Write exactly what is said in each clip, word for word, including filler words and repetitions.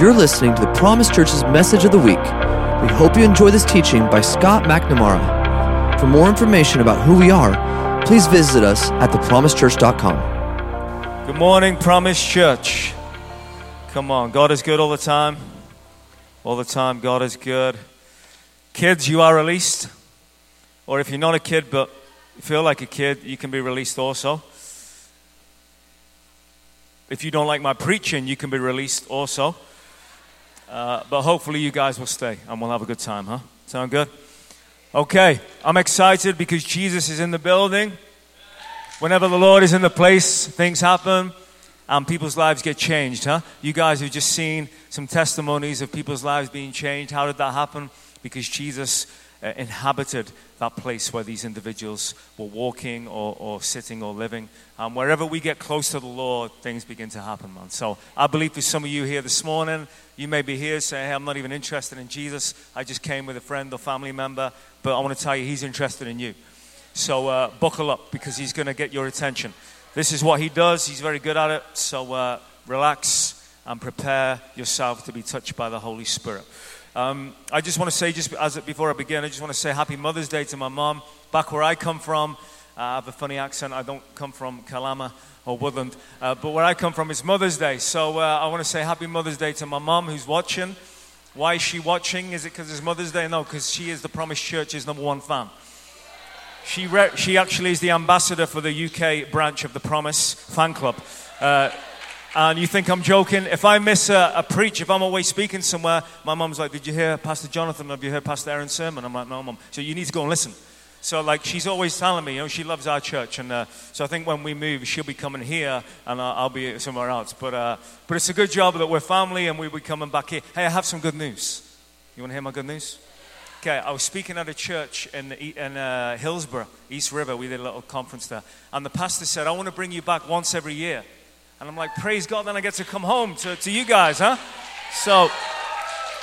You're listening to the Promise Church's Message of the Week. We hope you enjoy this teaching by Scott McNamara. For more information about who we are, please visit us at the promise church dot com. Good morning, Promise Church. Come on, God is good all the time. All the time, God is good. Kids, you are released. Or if you're not a kid but feel like a kid, you can be released also. If you don't like my preaching, you can be released also. Uh, but hopefully you guys will stay and we'll have a good time, huh? Sound good? Okay, I'm excited because Jesus is in the building. Whenever the Lord is in the place, things happen and people's lives get changed, huh? You guys have just seen some testimonies of people's lives being changed. How did that happen? Because Jesus uh, inhabited that place where these individuals were walking or, or sitting or living. Um, wherever we get close to the Lord, things begin to happen, man. So I believe for some of you here this morning, you may be here saying, hey, I'm not even interested in Jesus. I just came with a friend or family member. But I want to tell you, he's interested in you. So uh, buckle up because he's going to get your attention. This is what he does. He's very good at it. So uh, relax and prepare yourself to be touched by the Holy Spirit. Um, I just want to say, just as before I begin, I just want to say Happy Mother's Day to my mom. Back where I come from, uh, I have a funny accent. I don't come from Kalama or Woodland, uh, but where I come from is Mother's Day. So uh, I want to say Happy Mother's Day to my mom who's watching. Why is she watching? Is it because it's Mother's Day? No, because she is the Promise Church's number one fan. She re- she actually is the ambassador for the U K branch of the Promise fan club. Uh, And you think I'm joking? If I miss a, a preach, if I'm away speaking somewhere, my mom's like, did you hear Pastor Jonathan? Have you heard Pastor Aaron's sermon? I'm like, no, mom. So you need to go and listen. So, like, she's always telling me, you know, she loves our church. And uh, so I think when we move, she'll be coming here, and I'll, I'll be somewhere else. But uh, but it's a good job that we're family, and we'll be coming back here. Hey, I have some good news. You want to hear my good news? Okay, I was speaking at a church in, in uh, Hillsborough, East River. We did a little conference there. And the pastor said, I want to bring you back once every year. And I'm like, praise God, then I get to come home to, to you guys, huh? So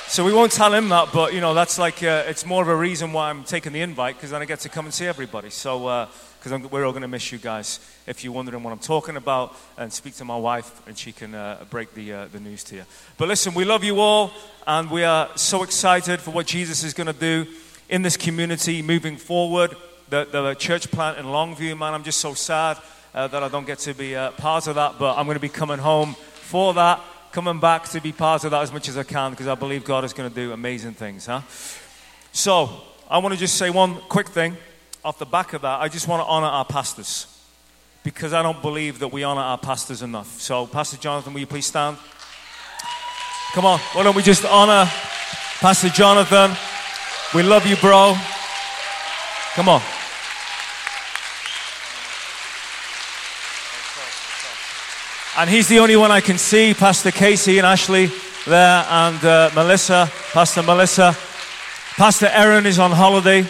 so we won't tell him that, but, you know, that's like, uh, it's more of a reason why I'm taking the invite, because then I get to come and see everybody. So, because uh, we're all going to miss you guys. If you're wondering what I'm talking about, and speak to my wife, and she can uh, break the, uh, the news to you. But listen, we love you all, and we are so excited for what Jesus is going to do in this community moving forward. The, the church plant in Longview, man, I'm just so sad. Uh, that I don't get to be uh, part of that, but I'm going to be coming home for that, coming back to be part of that as much as I can, because I believe God is going to do amazing things, huh? So, I want to just say one quick thing off the back of that. I just want to honor our pastors, because I don't believe that we honor our pastors enough. So, Pastor Jonathan, will you please stand? Come on, why don't we just honor Pastor Jonathan? We love you, bro. Come on. And he's the only one I can see, Pastor Casey and Ashley there, and uh, Melissa, Pastor Melissa. Pastor Aaron is on holiday,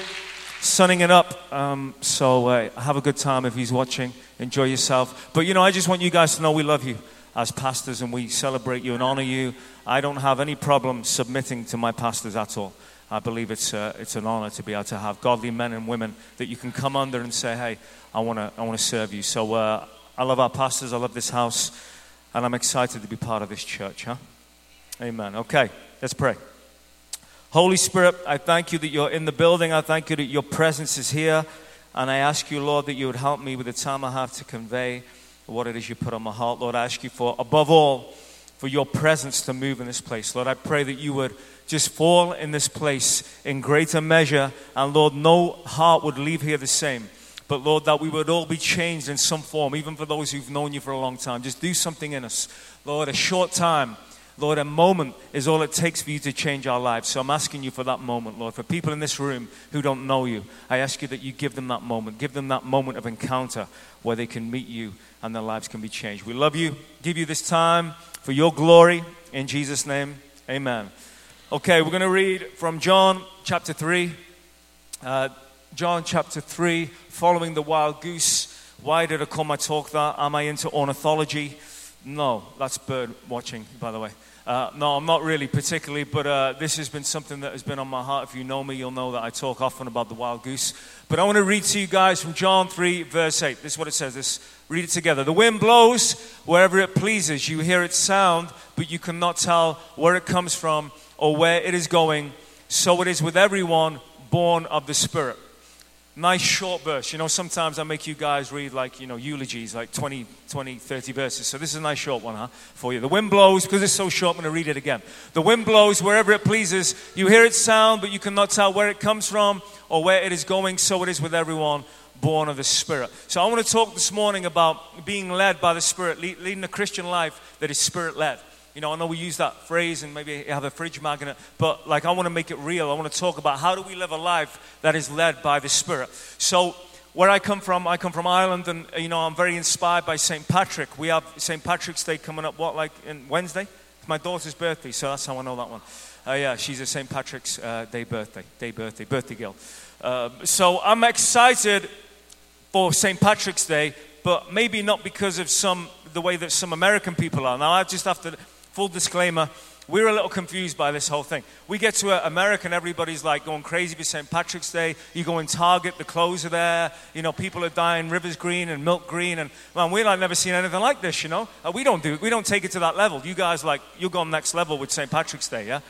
sunning it up. Um, so uh, have a good time if he's watching. Enjoy yourself. But, you know, I just want you guys to know we love you as pastors, and we celebrate you and honor you. I don't have any problem submitting to my pastors at all. I believe it's uh, it's an honor to be able to have godly men and women that you can come under and say, hey, I want to I want to serve you. So, uh I love our pastors, I love this house, and I'm excited to be part of this church, huh? Amen. Okay, let's pray. Holy Spirit, I thank you that you're in the building. I thank you that your presence is here, and I ask you, Lord, that you would help me with the time I have to convey what it is you put on my heart. Lord, I ask you for, above all, for your presence to move in this place. Lord, I pray that you would just fall in this place in greater measure, and Lord, no heart would leave here the same. But, Lord, that we would all be changed in some form, even for those who've known you for a long time. Just do something in us. Lord, a short time, Lord, a moment is all it takes for you to change our lives. So I'm asking you for that moment, Lord. For people in this room who don't know you, I ask you that you give them that moment. Give them that moment of encounter where they can meet you and their lives can be changed. We love you. Give you this time for your glory. In Jesus' name, amen. Okay, we're going to read from John chapter three. Uh, John chapter three, following the wild goose. Why did I call my talk that? Am I into ornithology? No, that's bird watching, by the way. Uh, no, I'm not really particularly, but uh, this has been something that has been on my heart. If you know me, you'll know that I talk often about the wild goose. But I want to read to you guys from John three, verse eight. This is what it says. This, read it together. The wind blows wherever it pleases. You hear its sound, but you cannot tell where it comes from or where it is going. So it is with everyone born of the Spirit. Nice short verse. You know, sometimes I make you guys read like, you know, eulogies, like twenty, thirty verses. So this is a nice short one, huh, for you. The wind blows, because it's so short, I'm going to read it again. The wind blows wherever it pleases. You hear its sound, but you cannot tell where it comes from or where it is going. So it is with everyone born of the Spirit. So I want to talk this morning about being led by the Spirit, leading a Christian life that is Spirit-led. You know, I know we use that phrase and maybe have a fridge magnet, but like I want to make it real. I want to talk about how do we live a life that is led by the Spirit. So where I come from, I come from Ireland, and you know, I'm very inspired by Saint Patrick. We have Saint Patrick's Day coming up, what, like in Wednesday? It's my daughter's birthday, so that's how I know that one. Uh, yeah, she's a Saint Patrick's uh, Day birthday, day birthday, birthday girl. Uh, so I'm excited for Saint Patrick's Day, but maybe not because of some the way that some American people are. Now I just have to... Full disclaimer, we're a little confused by this whole thing. We get to America and everybody's like going crazy for Saint Patrick's Day. You go in Target, the clothes are there. You know, people are dyeing rivers green and milk green. And man, we've like, never seen anything like this, you know. We don't do it. We don't take it to that level. You guys, like, you'll go on next level with Saint Patrick's Day, yeah?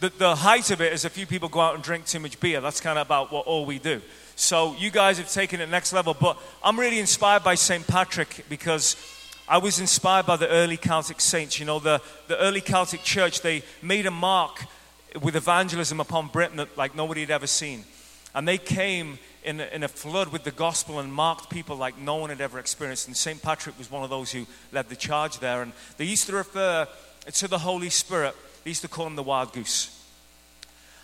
The, the height of it is a few people go out and drink too much beer. That's kind of about what all we do. So you guys have taken it next level. But I'm really inspired by Saint Patrick because... I was inspired by the early Celtic saints. You know, the, the early Celtic church, they made a mark with evangelism upon Britain that like nobody had ever seen. And they came in a, in a flood with the gospel and marked people like no one had ever experienced. And Saint Patrick was one of those who led the charge there. And they used to refer to the Holy Spirit. They used to call him the wild goose.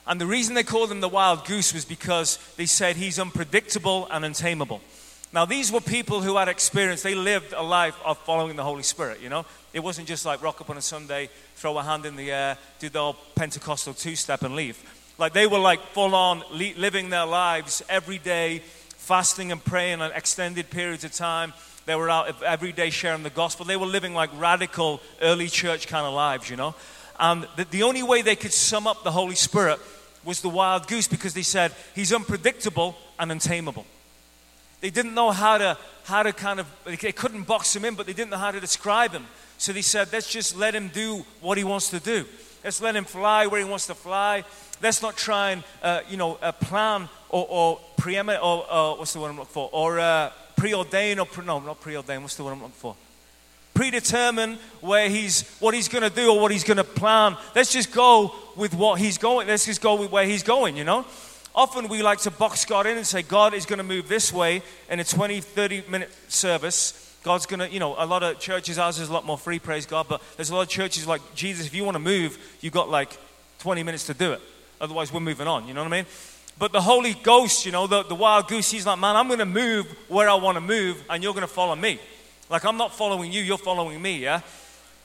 And the reason they called him the wild goose was because they said he's unpredictable and untamable. Now, these were people who had experience. They lived a life of following the Holy Spirit, you know. It wasn't just like rock up on a Sunday, throw a hand in the air, do the old Pentecostal two-step and leave. Like, they were like full-on le- living their lives every day, fasting and praying on extended periods of time. They were out every day sharing the gospel. They were living like radical early church kind of lives, you know. And the, the only way they could sum up the Holy Spirit was the wild goose, because they said, he's unpredictable and untamable. They didn't know how to how to kind of, they couldn't box him in, but they didn't know how to describe him. So they said, let's just let him do what he wants to do. Let's let him fly where he wants to fly. Let's not try and, uh, you know, uh, plan or, or preempt, or uh, what's the word I'm looking for? Or uh, preordain, or, pre, no, not preordain, what's the word I'm looking for? Predetermine where he's, what he's going to do or what he's going to plan. Let's just go with what he's going, let's just go with where he's going, you know? Often we like to box God in and say, God is going to move this way in a twenty, thirty-minute service. God's going to, you know, a lot of churches, ours is a lot more free, praise God, but there's a lot of churches like, Jesus, if you want to move, you've got like twenty minutes to do it. Otherwise, we're moving on, you know what I mean? But the Holy Ghost, you know, the, the wild goose, he's like, man, I'm going to move where I want to move, and you're going to follow me. Like, I'm not following you, you're following me, yeah?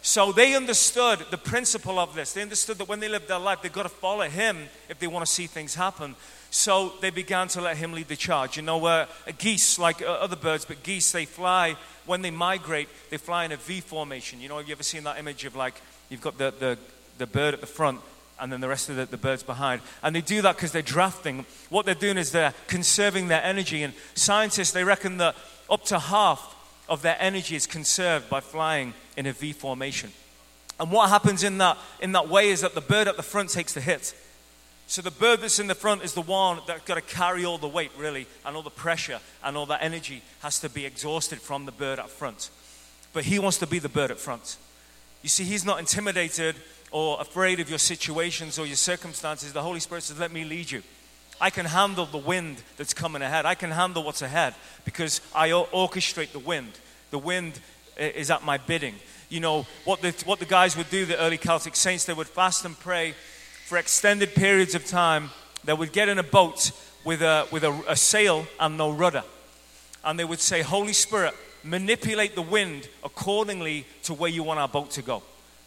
So they understood the principle of this. They understood that when they lived their life, they've got to follow him if they want to see things happen. So they began to let him lead the charge. You know, uh, geese, like uh, other birds, but geese, they fly, when they migrate, they fly in a V formation. You know, have you ever seen that image of like, you've got the, the, the bird at the front and then the rest of the, the birds behind? And they do that because they're drafting. What they're doing is they're conserving their energy. And scientists, they reckon that up to half of their energy is conserved by flying in a V formation. And what happens in that in that way is that the bird at the front takes the hit. So the bird that's in the front is the one that's got to carry all the weight, really, and all the pressure, and all that energy has to be exhausted from the bird at front. But he wants to be the bird at front. You see, he's not intimidated or afraid of your situations or your circumstances. The Holy Spirit says, let me lead you. I can handle the wind that's coming ahead. I can handle what's ahead because I orchestrate the wind. The wind is at my bidding. You know, what the, what the guys would do, the early Celtic saints, they would fast and pray for extended periods of time. They would get in a boat with a, with a, a sail and no rudder. And they would say, Holy Spirit, manipulate the wind accordingly to where you want our boat to go.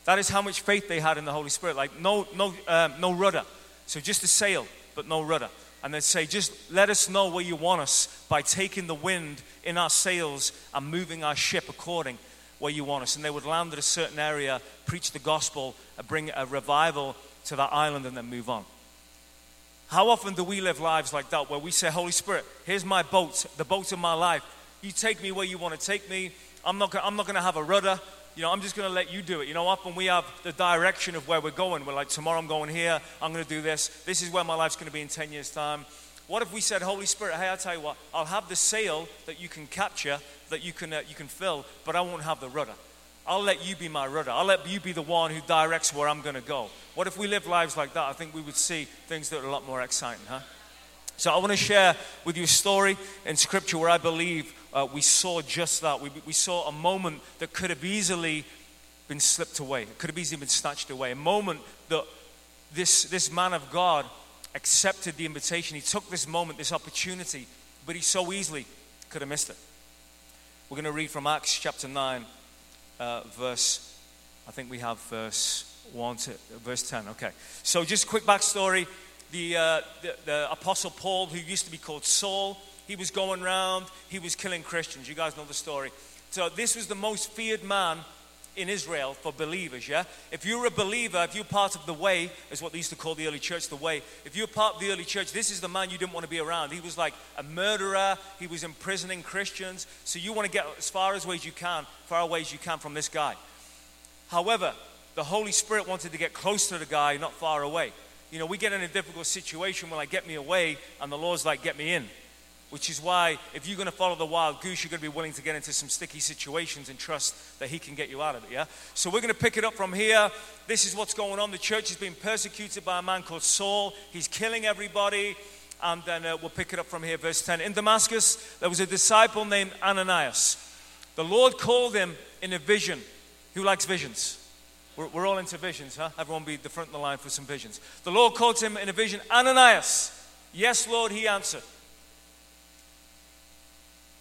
That is how much faith they had in the Holy Spirit. Like, no, no, um, no rudder. So just a sail, but no rudder. And they'd say, just let us know where you want us by taking the wind in our sails and moving our ship according where you want us. And they would land at a certain area, preach the gospel, and bring a revival to that island, and then move on. How often do we live lives like that, where we say, Holy Spirit, here's my boat, the boat of my life. You take me where you want to take me. I'm not gonna, I'm not going to have a rudder. You know, I'm just going to let you do it. You know, often we have the direction of where we're going. We're like, tomorrow I'm going here. I'm going to do this. This is where my life's going to be in ten years' time. What if we said, Holy Spirit, hey, I'll tell you what. I'll have the sail that you can capture, that you can uh, you can fill, but I won't have the rudder. I'll let you be my rudder. I'll let you be the one who directs where I'm going to go. What if we live lives like that? I think we would see things that are a lot more exciting, huh? So I want to share with you a story in Scripture where I believe uh, we saw just that. We, we saw a moment that could have easily been slipped away. It could have easily been snatched away. A moment that this, this man of God accepted the invitation. He took this moment, this opportunity, but he so easily could have missed it. We're going to read from Acts chapter nine, uh, verse, I think we have verse one to verse ten. Okay, so just a quick backstory. The, uh, the the Apostle Paul, who used to be called Saul, he was going around, he was killing Christians. You guys know the story. So this was the most feared man in Israel for believers, yeah? If you were a believer, if you were part of the Way, is what they used to call the early church, the Way. If you were part of the early church, this is the man you didn't want to be around. He was like a murderer. He was imprisoning Christians. So you want to get as far away as you can, far away as you can from this guy. However, the Holy Spirit wanted to get close to the guy, not far away. You know, we get in a difficult situation when I get me away and the Lord's like, get me in. Which is why if you're going to follow the wild goose, you're going to be willing to get into some sticky situations and trust that he can get you out of it, yeah? So we're going to pick it up from here. This is what's going on. The church is being persecuted by a man called Saul. He's killing everybody. And then uh, we'll pick it up from here, verse ten. In Damascus, there was a disciple named Ananias. The Lord called him in a vision. Who likes visions? We're, we're all into visions, huh? Everyone be the front of the line for some visions. The Lord called him in a vision, Ananias. Yes, Lord, he answered.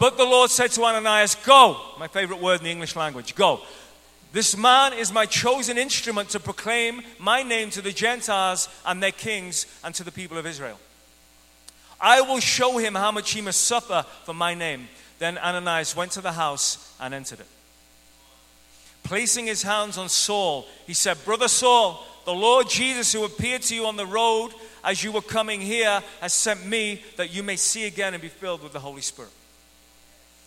But the Lord said to Ananias, go. My favorite word in the English language, go. This man is my chosen instrument to proclaim my name to the Gentiles and their kings and to the people of Israel. I will show him how much he must suffer for my name. Then Ananias went to the house and entered it. Placing his hands on Saul, he said, Brother Saul, the Lord Jesus who appeared to you on the road as you were coming here has sent me that you may see again and be filled with the Holy Spirit.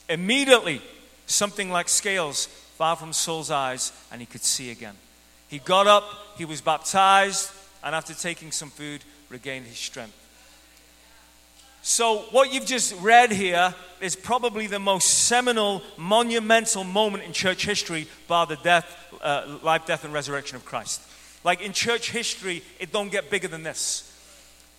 Immediately, something like scales fell from Saul's eyes and he could see again. He got up, he was baptized, and after taking some food, regained his strength. So what you've just read here is probably the most seminal, monumental moment in church history bar the death, uh, life, death, and resurrection of Christ. Like in church history, it don't get bigger than this.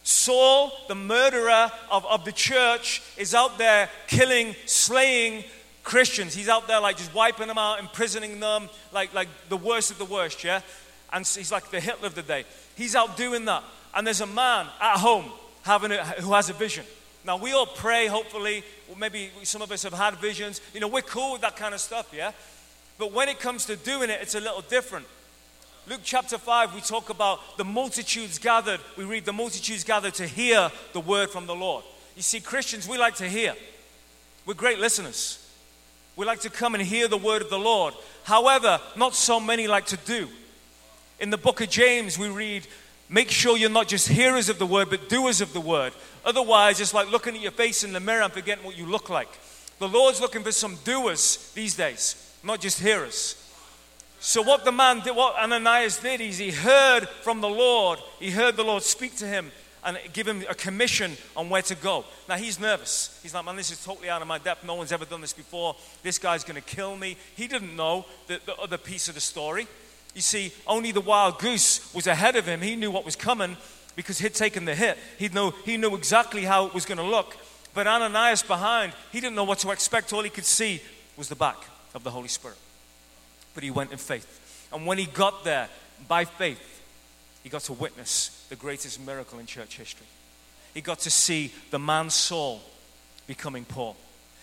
Saul, the murderer of, of the church, is out there killing, slaying Christians. He's out there like just wiping them out, imprisoning them, like, like the worst of the worst, yeah? And he's like the Hitler of the day. He's out doing that. And there's a man at home having a, who has a vision. Now, we all pray, hopefully. Or maybe some of us have had visions. You know, we're cool with that kind of stuff, yeah? But when it comes to doing it, it's a little different. Luke chapter five, we talk about the multitudes gathered. We read the multitudes gathered to hear the word from the Lord. You see, Christians, we like to hear. We're great listeners. We like to come and hear the word of the Lord. However, not so many like to do. In the book of James, we read, make sure you're not just hearers of the word, but doers of the word. Otherwise, it's like looking at your face in the mirror and forgetting what you look like. The Lord's looking for some doers these days, not just hearers. So what the man did, what Ananias did, is he heard from the Lord. He heard the Lord speak to him and give him a commission on where to go. Now, he's nervous. He's like, man, this is totally out of my depth. No one's ever done this before. This guy's going to kill me. He didn't know the, the other piece of the story. You see, only the wild goose was ahead of him. He knew what was coming because he'd taken the hit. He knew, he knew exactly how it was going to look. But Ananias behind, he didn't know what to expect. All he could see was the back of the Holy Spirit. but he went in faith. And when he got there, by faith, he got to witness the greatest miracle in church history. He got to see the man Saul becoming Paul.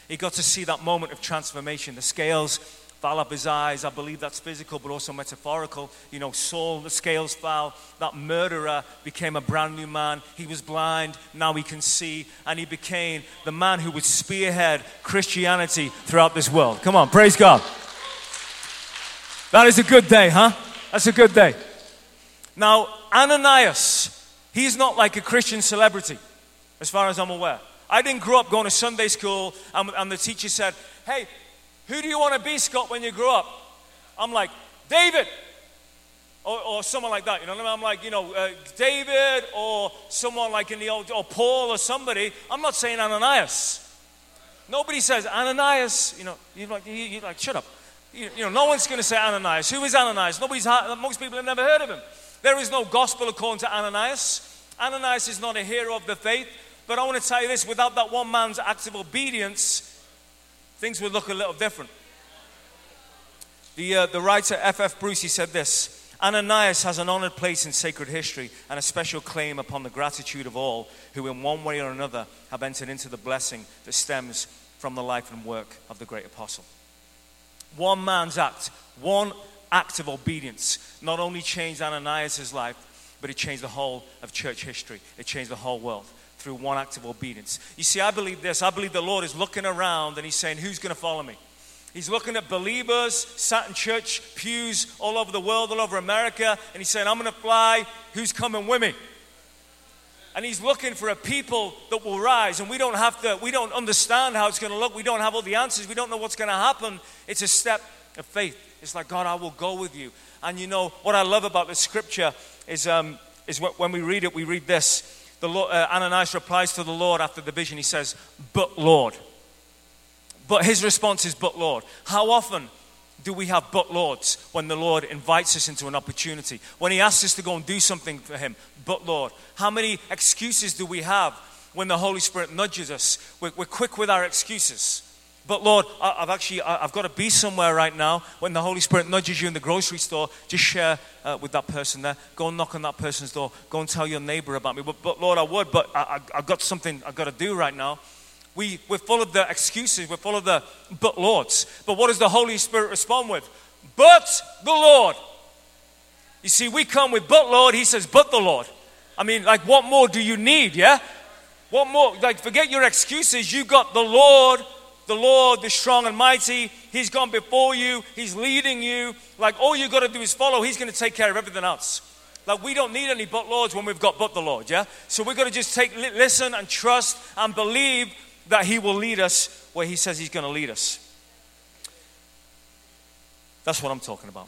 He got to see that moment of transformation. The scales fell off his eyes. I believe that's physical, but also metaphorical. You know, Saul, the scales fell. That murderer became a brand new man. He was blind. Now he can see. And he became the man who would spearhead Christianity throughout this world. Come on, praise God. That is a good day, huh? That's a good day. Now, Ananias, he's not like a Christian celebrity, as far as I'm aware. I didn't grow up going to Sunday school, and, and the teacher said, hey, who do you want to be, Scott, when you grow up? I'm like, David, or, or someone like that. You know what I mean? I'm like, you know, uh, David, or someone like in the old, or Paul, or somebody. I'm not saying Ananias. Nobody says Ananias. You know, you're like, you're like shut up. You, you know, no one's going to say Ananias. Who is Ananias? Nobody's. Most people have never heard of him. There is no gospel according to Ananias. Ananias is not a hero of the faith. But I want to tell you this, without that one man's act of obedience, things would look a little different. The, uh, the writer F F Bruce, he said this, Ananias has an honored place in sacred history and a special claim upon the gratitude of all who in one way or another have entered into the blessing that stems from the life and work of the great apostle. One man's act, one act of obedience, not only changed Ananias' life, but it changed the whole of church history. It changed the whole world. Through one act of obedience. You see, I believe this. I believe the Lord is looking around and he's saying, who's going to follow me? He's looking at believers sat in church pews all over the world, all over America, and he's saying, I'm going to fly. Who's coming with me? And he's looking for a people that will rise. And we don't have to, we don't understand how it's going to look. We don't have all the answers. We don't know what's going to happen. It's a step of faith. It's like, God, I will go with you. And you know, what I love about the scripture is, um, is when we read it, we read this. The Lord, uh, Ananias replies to the Lord after the vision. He says, but Lord. But his response is, but Lord. How often do we have but Lords when the Lord invites us into an opportunity? When he asks us to go and do something for him, but Lord. How many excuses do we have when the Holy Spirit nudges us? We're, we're quick with our excuses. But Lord, I, I've actually, I, I've got to be somewhere right now. When the Holy Spirit nudges you in the grocery store, just share uh, with that person there. Go and knock on that person's door. Go and tell your neighbor about me. But, but Lord, I would, but I, I, I've got something I've got to do right now. We, we're full of the excuses. We're full of the but Lords. But what does the Holy Spirit respond with? But the Lord. You see, we come with but Lord. He says, but the Lord. I mean, like, what more do you need, yeah? What more? Like, forget your excuses. You got the Lord. The Lord, the strong and mighty, he's gone before you. He's leading you. Like, all you got to do is follow. He's going to take care of everything else. Like, we don't need any but Lords when we've got but the Lord, yeah? So we've got to just take, listen and trust and believe that he will lead us where he says he's going to lead us. That's what I'm talking about.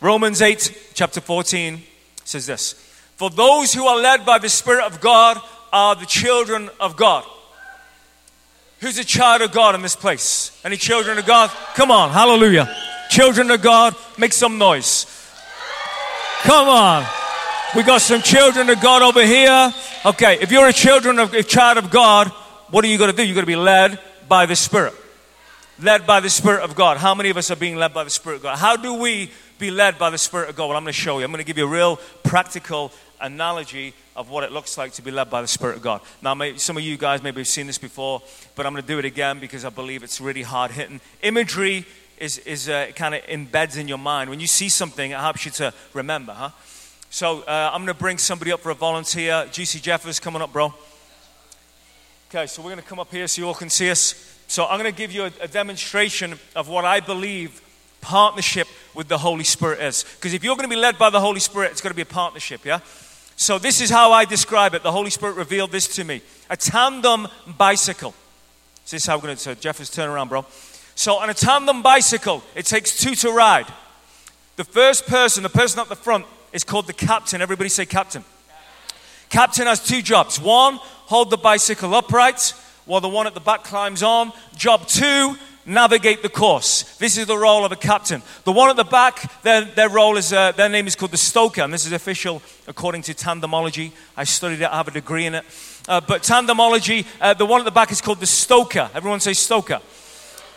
Romans eight, chapter fourteen says this. For those who are led by the Spirit of God are the children of God. Who's a child of God in this place? Any children of God? Come on, hallelujah. Children of God, make some noise. Come on. We got some children of God over here. Okay, if you're a children of, a child of God, what are you going to do? You're going to be led by the Spirit. Led by the Spirit of God. How many of us are being led by the Spirit of God? How do we be led by the Spirit of God? Well, I'm going to show you. I'm going to give you a real practical analogy of what it looks like to be led by the Spirit of God. Now, may, some of you guys maybe have seen this before, but I'm going to do it again because I believe it's really hard-hitting. Imagery is, is uh, kind of embeds in your mind. When you see something, it helps you to remember, huh? So uh, I'm going to bring somebody up for a volunteer. G C Jeffers, coming up, bro. Okay, so we're going to come up here so you all can see us. So I'm going to give you a, a demonstration of what I believe partnership with the Holy Spirit is. Because if you're going to be led by the Holy Spirit, it's going to be a partnership, yeah? So this is how I describe it. The Holy Spirit revealed this to me. A tandem bicycle. So this is how we're going to, so Jeffers, turn around, bro. So on a tandem bicycle, it takes two to ride. The first person, the person up the front, is called the captain. Everybody say captain. Captain has two jobs. One, hold the bicycle upright while the one at the back climbs on. Job two, navigate the course. This is the role of a captain. The one at the back, their, their role is, uh, their name is called the stoker, and this is official according to tandemology. I studied it, I have a degree in it. Uh, but tandemology, uh, the one at the back is called the stoker. Everyone say stoker.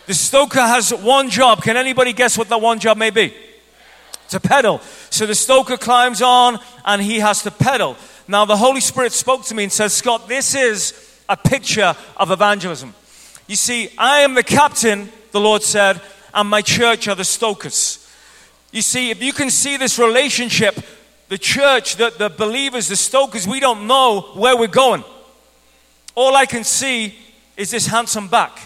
The stoker has one job. Can anybody guess what that one job may be? To pedal. So the stoker climbs on and he has to pedal. Now the Holy Spirit spoke to me and said, Scott, this is a picture of evangelism. You see, I am the captain, the Lord said, and my church are the stokers. You see, if you can see this relationship, the church, the, the believers, the stokers, we don't know where we're going. All I can see is this handsome back.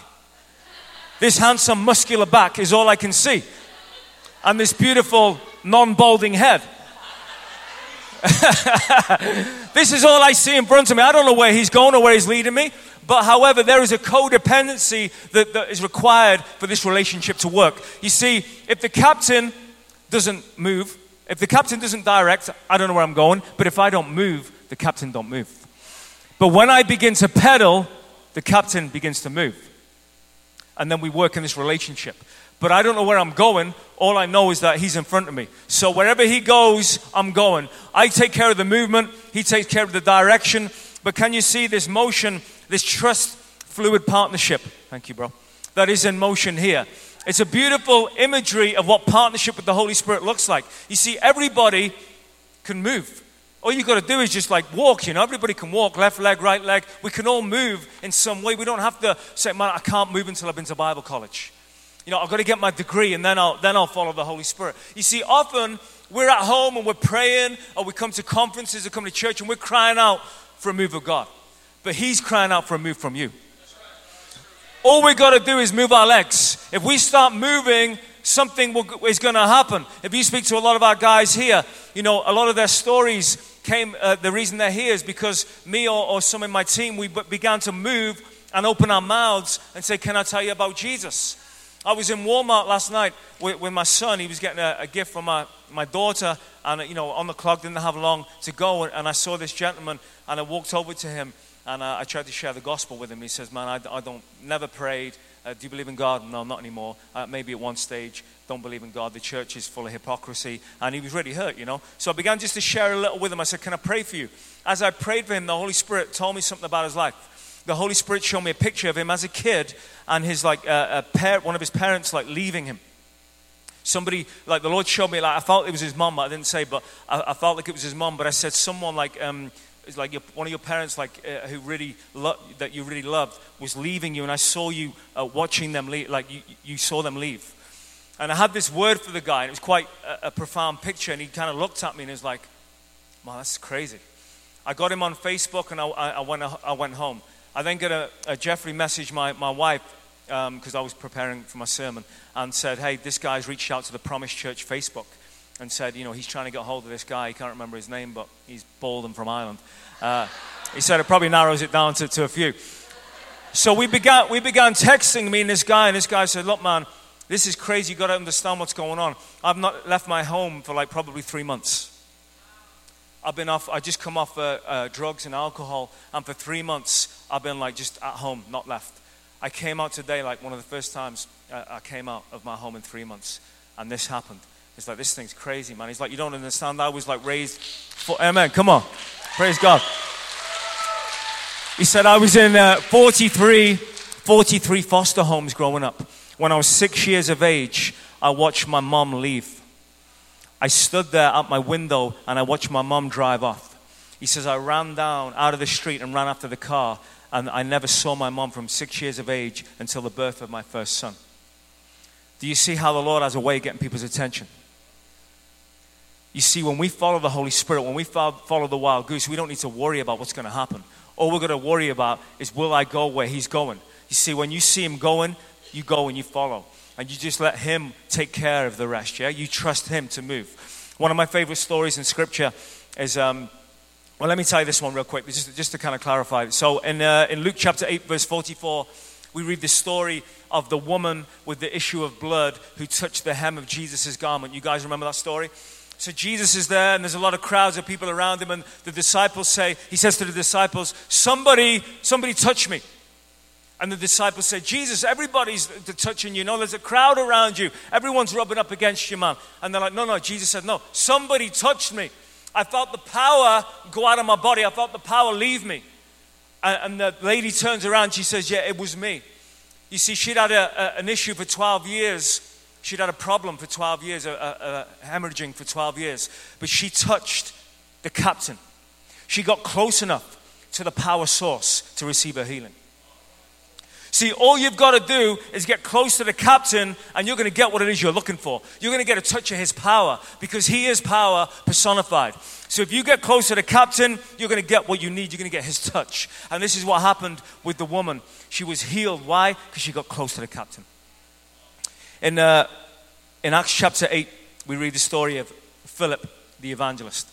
This handsome, muscular back is all I can see. And this beautiful, non-balding head. This is all I see in front of me. I don't know where he's going or where he's leading me. But however, there is a codependency that, that is required for this relationship to work. You see, if the captain doesn't move, if the captain doesn't direct, I don't know where I'm going. But if I don't move, the captain don't move. But when I begin to pedal, the captain begins to move. And then we work in this relationship. But I don't know where I'm going. All I know is that he's in front of me. So wherever he goes, I'm going. I take care of the movement. He takes care of the direction. But can you see this motion, this trust fluid partnership? Thank you, bro. That is in motion here. It's a beautiful imagery of what partnership with the Holy Spirit looks like. You see, everybody can move. All you've got to do is just like walk, you know. Everybody can walk, left leg, right leg. We can all move in some way. We don't have to say, man, I can't move until I've been to Bible college. You know, I've got to get my degree and then I'll then I'll follow the Holy Spirit. You see, often we're at home and we're praying, or we come to conferences or come to church and we're crying out for a move of God. But he's crying out for a move from you. All we got to do is move our legs. If we start moving, something will, is going to happen. If you speak to a lot of our guys here, you know, a lot of their stories came, uh, the reason they're here is because me or, or some in my team, we b- began to move and open our mouths and say, can I tell you about Jesus? I was in Walmart last night with, with my son. He was getting a, a gift from my, my daughter, and, you know, on the clock, didn't have long to go, and, and I saw this gentleman, and I walked over to him, and I, I tried to share the gospel with him. He says, man, I, I don't, never prayed. Uh, do you believe in God? No, not anymore. Uh, maybe at one stage, don't believe in God. The church is full of hypocrisy. And he was really hurt, you know. So I began just to share a little with him. I said, can I pray for you? As I prayed for him, the Holy Spirit told me something about his life. The Holy Spirit showed me a picture of him as a kid and his like uh, a par- one of his parents like leaving him. Somebody, like the Lord showed me, like I felt it was his mom. I didn't say, but I, I felt like it was his mom. But I said someone like... um It's like your, one of your parents, like uh, who really lo- that you really loved, was leaving you, and I saw you uh, watching them leave. Like you, you saw them leave, and I had this word for the guy, and it was quite a, a profound picture. And he kind of looked at me, and he was like, "Man, that's crazy." I got him on Facebook, and I, I, I went. I went home. I then got a, a Jeffrey message my my wife because um, I was preparing for my sermon, and said, "Hey, this guy's reached out to the Promise Church Facebook." And said, you know, he's trying to get hold of this guy. He can't remember his name, but he's bald and from Ireland. Uh, he said it probably narrows it down to, to a few. So we began we began texting me and this guy, and this guy said, look, man, this is crazy. You've got to understand what's going on. I've not left my home for like probably three months. I've been off, I just come off uh, uh, drugs and alcohol, and for three months, I've been like just at home, not left. I came out today, like one of the first times uh, I came out of my home in three months, and this happened. It's like, this thing's crazy, man. He's like, you don't understand. I was like raised for, amen, come on. Praise God. He said, I was in uh, forty-three, forty-three foster homes growing up. When I was six years of age, I watched my mom leave. I stood there at my window and I watched my mom drive off. He says, I ran down out of the street and ran after the car, and I never saw my mom from six years of age until the birth of my first son. Do you see how the Lord has a way of getting people's attention? You see, when we follow the Holy Spirit, when we follow the wild goose, we don't need to worry about what's going to happen. All we're going to worry about is, will I go where he's going? You see, when you see him going, you go and you follow. And you just let him take care of the rest, yeah? You trust him to move. One of my favorite stories in Scripture is, um, well, let me tell you this one real quick, just, just to kind of clarify. So in, uh, in Luke chapter eight, verse forty-four, we read the story of the woman with the issue of blood who touched the hem of Jesus' garment. You guys remember that story? So Jesus is there, and there's a lot of crowds of people around him, and the disciples say, he says to the disciples, somebody, somebody touch me. And the disciples say, Jesus, everybody's touching you. No, there's a crowd around you. Everyone's rubbing up against you, man. And they're like, no, no, Jesus said, no, somebody touched me. I felt the power go out of my body. I felt the power leave me. And the lady turns around, she says, yeah, it was me. You see, she'd had a, a, an issue for twelve years. She'd had a problem for twelve years, a, a, a hemorrhaging for twelve years. But she touched the captain. She got close enough to the power source to receive her healing. See, all you've got to do is get close to the captain and you're going to get what it is you're looking for. You're going to get a touch of his power because he is power personified. So if you get close to the captain, you're going to get what you need. You're going to get his touch. And this is what happened with the woman. She was healed. Why? Because she got close to the captain. In, uh, in Acts chapter eight, we read the story of Philip the evangelist.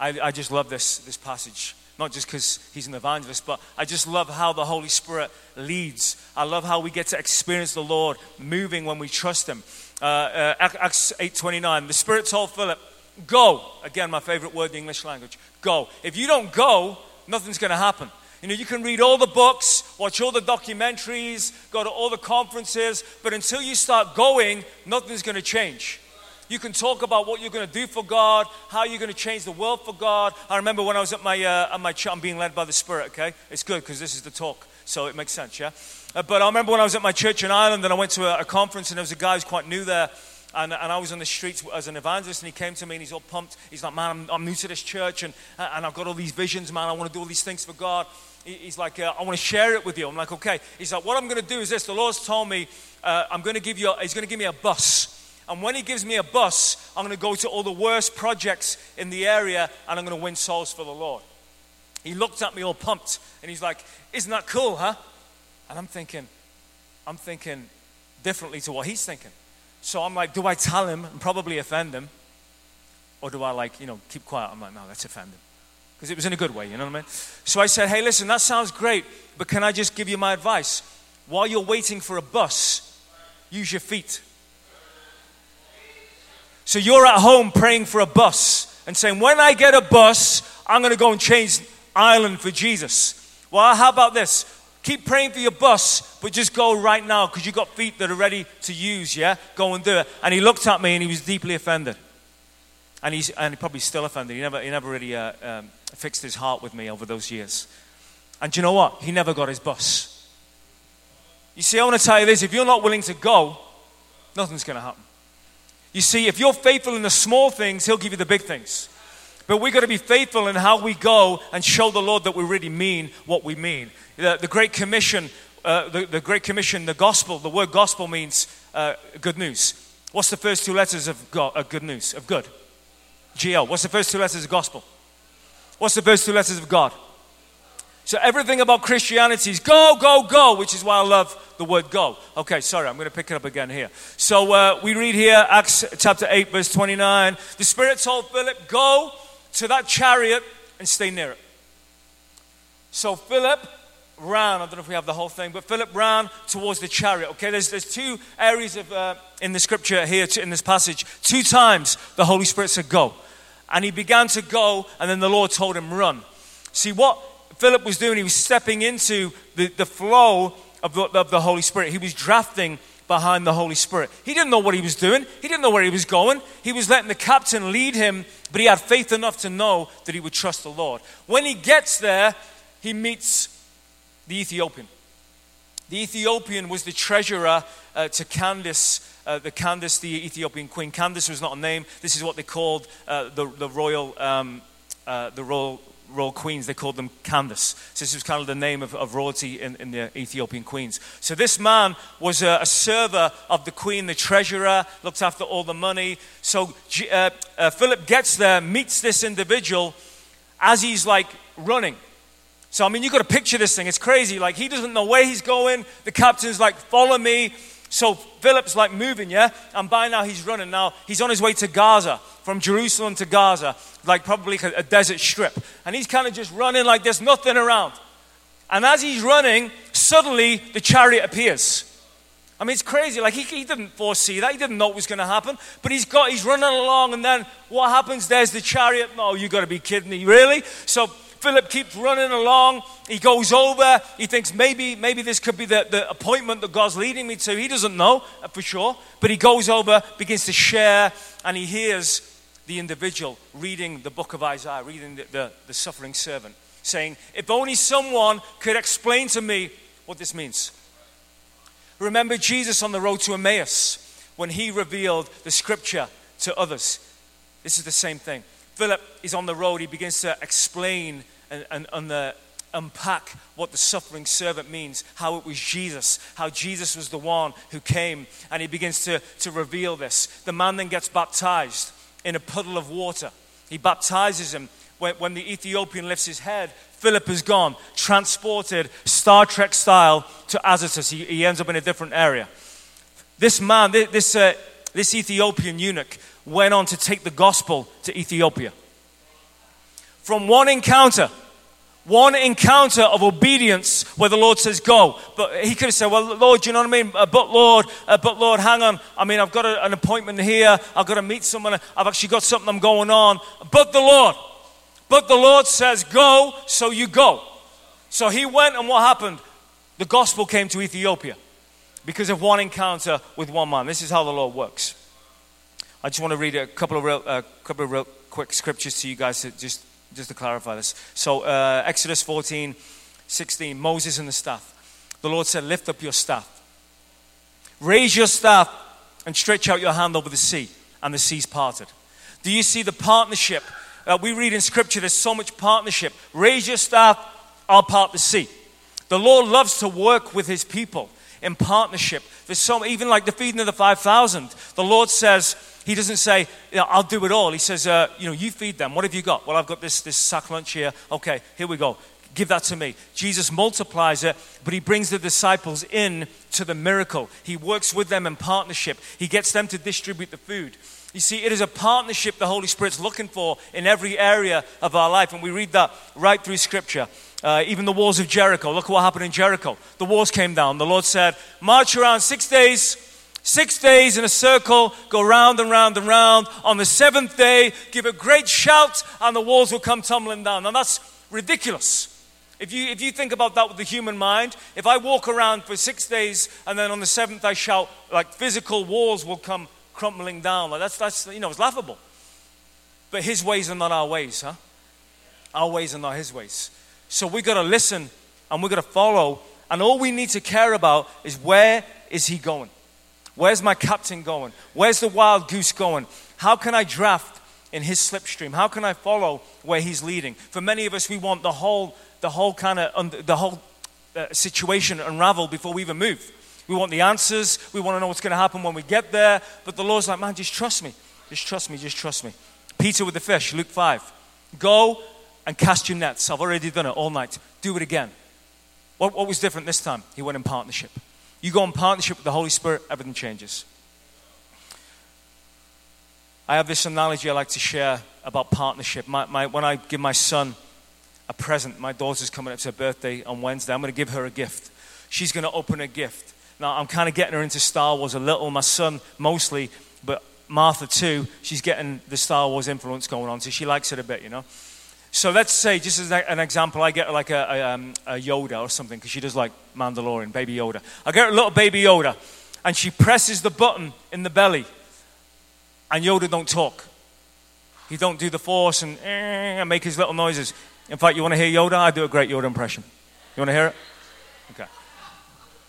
I, I just love this, this passage. Not just because he's an evangelist, but I just love how the Holy Spirit leads. I love how we get to experience the Lord moving when we trust him. Uh, uh, Acts eight twenty-nine, the Spirit told Philip, go. Again, my favorite word in the English language, go. If you don't go, nothing's going to happen. You know, you can read all the books, watch all the documentaries, go to all the conferences, but until you start going, nothing's going to change. You can talk about what you're going to do for God, how you're going to change the world for God. I remember when I was at my, uh, at my church, I'm being led by the Spirit, okay? It's good because this is the talk, so it makes sense, yeah? Uh, but I remember when I was at my church in Ireland and I went to a, a conference and there was a guy who's quite new there and, and I was on the streets as an evangelist and he came to me and he's all pumped. He's like, man, I'm, I'm new to this church and, and I've got all these visions, man. I want to do all these things for God. He, he's like, uh, I want to share it with you. I'm like, okay. He's like, what I'm going to do is this. The Lord's told me uh, I'm going to give you, a, he's going to give me a bus. And when he gives me a bus, I'm going to go to all the worst projects in the area and I'm going to win souls for the Lord. He looked at me all pumped and he's like, isn't that cool, huh? And I'm thinking, I'm thinking differently to what he's thinking. So I'm like, do I tell him and probably offend him? Or do I like, you know, keep quiet? I'm like, no, let's offend him. Because it was in a good way, you know what I mean? So I said, hey, listen, that sounds great, but can I just give you my advice? While you're waiting for a bus, use your feet. So you're at home praying for a bus and saying, when I get a bus, I'm going to go and change Ireland for Jesus. Well, how about this? Keep praying for your bus, but just go right now because you've got feet that are ready to use, yeah? Go and do it. And he looked at me and he was deeply offended. And he's and he probably still offended. He never, he never really uh, um, fixed his heart with me over those years. And do you know what? He never got his bus. You see, I want to tell you this. If you're not willing to go, nothing's going to happen. You see, if you're faithful in the small things, he'll give you the big things. But we've got to be faithful in how we go and show the Lord that we really mean what we mean. The, the Great Commission, uh, the, the Great Commission, the gospel, the word gospel means uh, good news. What's the first two letters of go- uh, good news, of good? G L. What's the first two letters of gospel? What's the first two letters of God? So everything about Christianity is go, go, go, which is why I love the word go. Okay, sorry, I'm going to pick it up again here. So uh, we read here, Acts chapter eight, verse twenty-nine. The Spirit told Philip, go to that chariot and stay near it. So Philip ran, I don't know if we have the whole thing, but Philip ran towards the chariot. Okay, there's there's two areas of uh, in the scripture here, in this passage. Two times the Holy Spirit said go. And he began to go, and then the Lord told him run. See, what Philip was doing, he was stepping into the, the flow of the, of the Holy Spirit. He was drafting behind the Holy Spirit. He didn't know what he was doing. He didn't know where he was going. He was letting the captain lead him, but he had faith enough to know that he would trust the Lord. When he gets there, he meets the Ethiopian. The Ethiopian was the treasurer uh, to Candace, uh, the Candace, the Ethiopian queen. Candace was not a name. This is what they called uh, the, the royal, um, uh, the royal, royal queens, they called them Candace. So this was kind of the name of, of royalty in, in the Ethiopian queens. So this man was a, a server of the queen, the treasurer, looked after all the money. So uh, uh, Philip gets there, meets this individual as he's like running. So I mean, you've got to picture this thing. It's crazy. Like he doesn't know where he's going. The captain's like, follow me. So Philip's like moving, yeah? And by now he's running. Now he's on his way to Gaza, from Jerusalem to Gaza, like probably a, a desert strip. And he's kind of just running like there's nothing around. And as he's running, suddenly the chariot appears. I mean, it's crazy. Like he, he didn't foresee that. He didn't know what was going to happen. But he's got, he's running along and then what happens? There's the chariot. No, you got to be kidding me. Really? So Philip keeps running along. He goes over. He thinks maybe maybe this could be the, the appointment that God's leading me to. He doesn't know for sure. But he goes over, begins to share, and he hears the individual reading the book of Isaiah, reading the, the, the suffering servant, saying, if only someone could explain to me what this means. Remember Jesus on the road to Emmaus when he revealed the scripture to others. This is the same thing. Philip is on the road. He begins to explain and, and, and the, unpack what the suffering servant means, how it was Jesus, how Jesus was the one who came, and he begins to, to reveal this. The man then gets baptized in a puddle of water. He baptizes him. When, when the Ethiopian lifts his head, Philip is gone, transported Star Trek style to Azotus. He, he ends up in a different area. This man, this uh, this Ethiopian eunuch, went on to take the gospel to Ethiopia. From one encounter, one encounter of obedience where the Lord says, go. But he could have said, well, Lord, you know what I mean? Uh, but Lord, uh, but Lord, hang on. I mean, I've got a, an appointment here. I've got to meet someone. I've actually got something I'm going on. But the Lord, but the Lord says, go, so you go. So he went, and what happened? The gospel came to Ethiopia because of one encounter with one man. This is how the Lord works. I just want to read a couple of real, uh, couple of real quick scriptures to you guys to just Just to clarify this. So uh, Exodus fourteen sixteen, Moses and the staff. The Lord said, lift up your staff. Raise your staff and stretch out your hand over the sea. And the seas parted. Do you see the partnership? Uh, we read in Scripture there's so much partnership. Raise your staff, I'll part the sea. The Lord loves to work with his people in partnership. There's so even like the feeding of the five thousand. The Lord says, he doesn't say, you know, I'll do it all. He says, uh, you know, you feed them. What have you got? Well, I've got this, this sack lunch here. Okay, here we go. Give that to me. Jesus multiplies it, but he brings the disciples in to the miracle. He works with them in partnership. He gets them to distribute the food. You see, it is a partnership the Holy Spirit's looking for in every area of our life. And we read that right through Scripture. Uh, even the walls of Jericho. Look what happened in Jericho. The walls came down. The Lord said, march around six days. Six days in a circle, go round and round and round. On the seventh day, give a great shout, and the walls will come tumbling down. Now that's ridiculous. If you if you think about that with the human mind, if I walk around for six days and then on the seventh I shout, like physical walls will come crumbling down. Like that's that's you know it's laughable. But his ways are not our ways, huh? Our ways are not his ways. So we got to listen and we got to follow, and all we need to care about is where is he going. Where's my captain going? Where's the wild goose going? How can I draft in his slipstream? How can I follow where he's leading? For many of us, we want the whole, the whole kind of, the whole uh, situation unraveled before we even move. We want the answers. We want to know what's going to happen when we get there. But the Lord's like, man, just trust me. Just trust me. Just trust me. Peter with the fish, Luke five. Go and cast your nets. I've already done it all night. Do it again. What, what was different this time? He went in partnership. You go in partnership with the Holy Spirit, everything changes. I have this analogy I like to share about partnership. My, my, when I give my son a present, my daughter's coming up to her birthday on Wednesday. I'm going to give her a gift. She's going to open a gift. Now, I'm kind of getting her into Star Wars a little. My son, mostly, but Martha, too, she's getting the Star Wars influence going on, so she likes it a bit, you know. So let's say, just as an example, I get like a, a, um, a Yoda or something, because she does like Mandalorian, baby Yoda. I get a little baby Yoda, and she presses the button in the belly, and Yoda don't talk. He don't do the force and, eh, and make his little noises. In fact, you want to hear Yoda? I do a great Yoda impression. You want to hear it? Okay.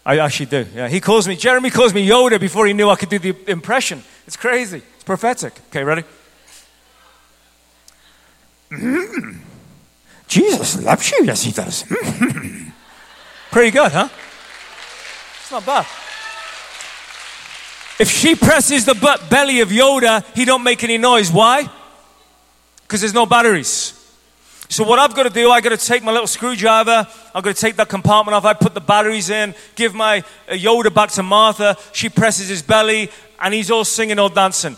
I actually do, yeah. He calls me, Jeremy calls me Yoda before he knew I could do the impression. It's crazy. It's prophetic. Okay, ready? Mm-hmm. Jesus loves you, yes he does. Mm-hmm. Pretty good, huh? It's not bad. If she presses the butt belly of Yoda, he don't make any noise. Why? Because there's no batteries. So what I've got to do, I've got to take my little screwdriver, I've got to take that compartment off, I put the batteries in, give my Yoda back to Martha, she presses his belly, and he's all singing, all dancing.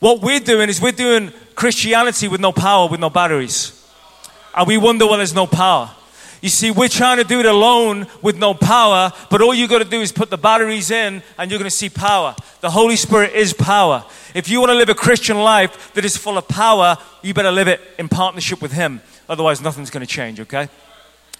What we're doing is we're doing Christianity with no power, with no batteries. And we wonder why there's no power. You see, we're trying to do it alone with no power, but all you got to do is put the batteries in and you're going to see power. The Holy Spirit is power. If you want to live a Christian life that is full of power, you better live it in partnership with him. Otherwise, nothing's going to change, okay?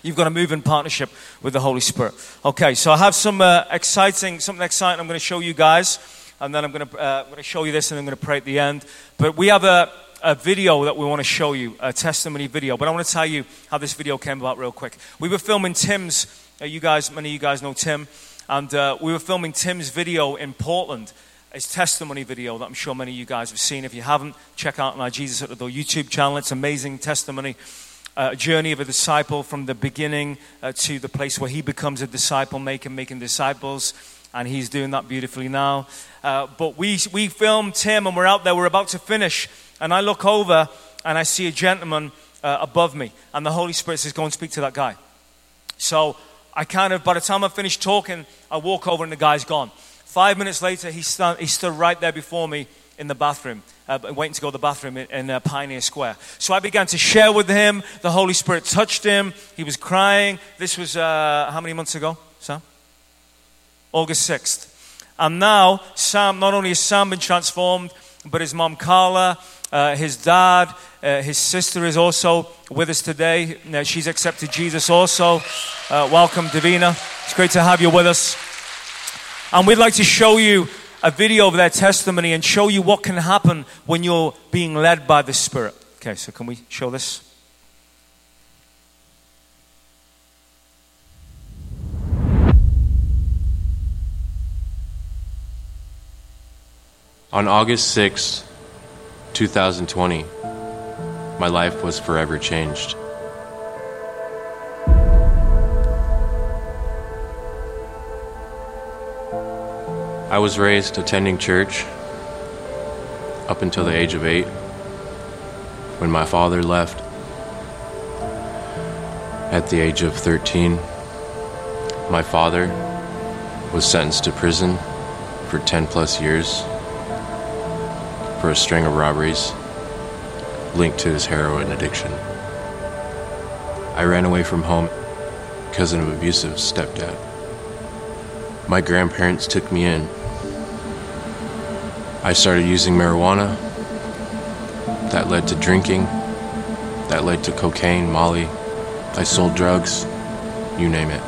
You've got to move in partnership with the Holy Spirit. Okay, so I have some uh, exciting, something exciting I'm going to show you guys. And then I'm going to uh, I'm going to show you this, and I'm going to pray at the end. But we have a, a video that we want to show you, a testimony video. But I want to tell you how this video came about real quick. We were filming Tim's. Uh, you guys, many of you guys know Tim. And uh, we were filming Tim's video in Portland, his testimony video that I'm sure many of you guys have seen. If you haven't, check out My Jesus at the Door YouTube channel. It's amazing testimony. A uh, journey of a disciple from the beginning uh, to the place where he becomes a disciple maker, making disciples, and he's doing that beautifully now. Uh, but we we filmed Tim, and we're out there, we're about to finish, and I look over, and I see a gentleman uh, above me, and the Holy Spirit says, go and speak to that guy. So I kind of, by the time I finish talking, I walk over, and the guy's gone. Five minutes later, he, stand, he stood right there before me in the bathroom, uh, waiting to go to the bathroom in, in uh, Pioneer Square. So I began to share with him. The Holy Spirit touched him. He was crying. This was, uh, how many months ago, Sam? August sixth. And now, Sam, not only has Sam been transformed, but his mom, Carla, uh, his dad, uh, his sister is also with us today. Now, she's accepted Jesus also. Uh, welcome, Davina. It's great to have you with us. And we'd like to show you a video of their testimony and show you what can happen when you're being led by the Spirit. Okay, so can we show this? On August sixth, two thousand twenty, my life was forever changed. I was raised attending church up until the age of eight, when my father left at the age of thirteen. My father was sentenced to prison for ten plus years for a string of robberies linked to his heroin addiction. I ran away from home because of an abusive stepdad. My grandparents took me in. I started using marijuana. That led to drinking. That led to cocaine, molly. I sold drugs, you name it.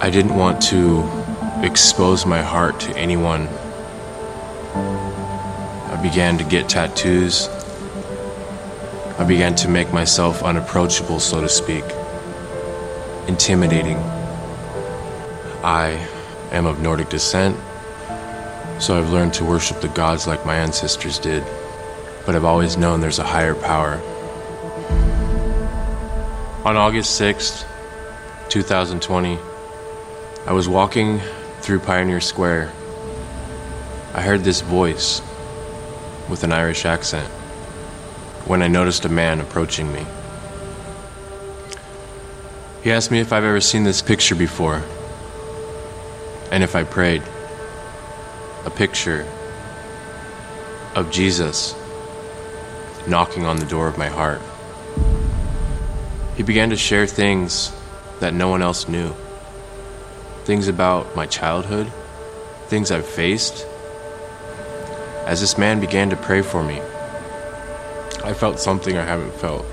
I didn't want to expose my heart to anyone. I began to get tattoos. I began to make myself unapproachable, so to speak. Intimidating. I am of Nordic descent, so I've learned to worship the gods like my ancestors did, but I've always known there's a higher power. On August sixth, two thousand twenty, I was walking through Pioneer Square. I heard this voice with an Irish accent when I noticed a man approaching me. He asked me if I've ever seen this picture before, and if I prayed. A picture of Jesus knocking on the door of my heart. He began to share things that no one else knew. Things about my childhood, things I've faced. As this man began to pray for me, I felt something I haven't felt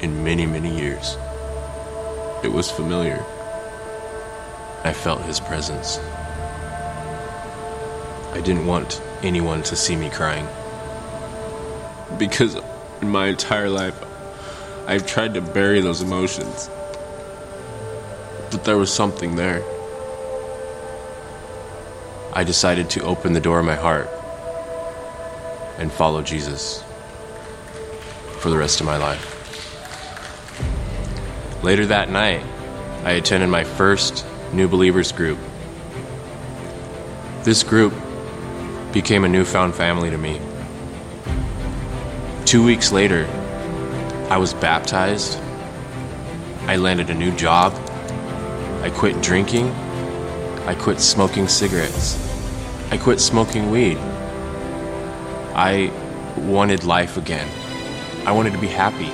in many, many years. It was familiar. I felt his presence. I didn't want anyone to see me crying, because in my entire life, I've tried to bury those emotions, but there was something there. I decided to open the door of my heart and follow Jesus for the rest of my life. Later that night, I attended my first New Believers group. This group became a newfound family to me. Two weeks later, I was baptized. I landed a new job. I quit drinking. I quit smoking cigarettes. I quit smoking weed. I wanted life again. I wanted to be happy.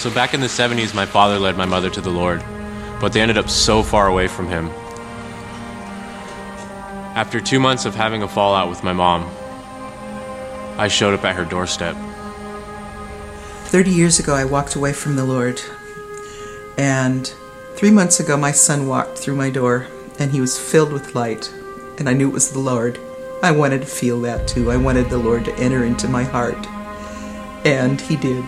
So back in the seventies, my father led my mother to the Lord, but they ended up so far away from him. After two months of having a fallout with my mom, I showed up at her doorstep. thirty years ago, I walked away from the Lord, and three months ago, my son walked through my door, and he was filled with light, and I knew it was the Lord. I wanted to feel that too. I wanted the Lord to enter into my heart. And he did.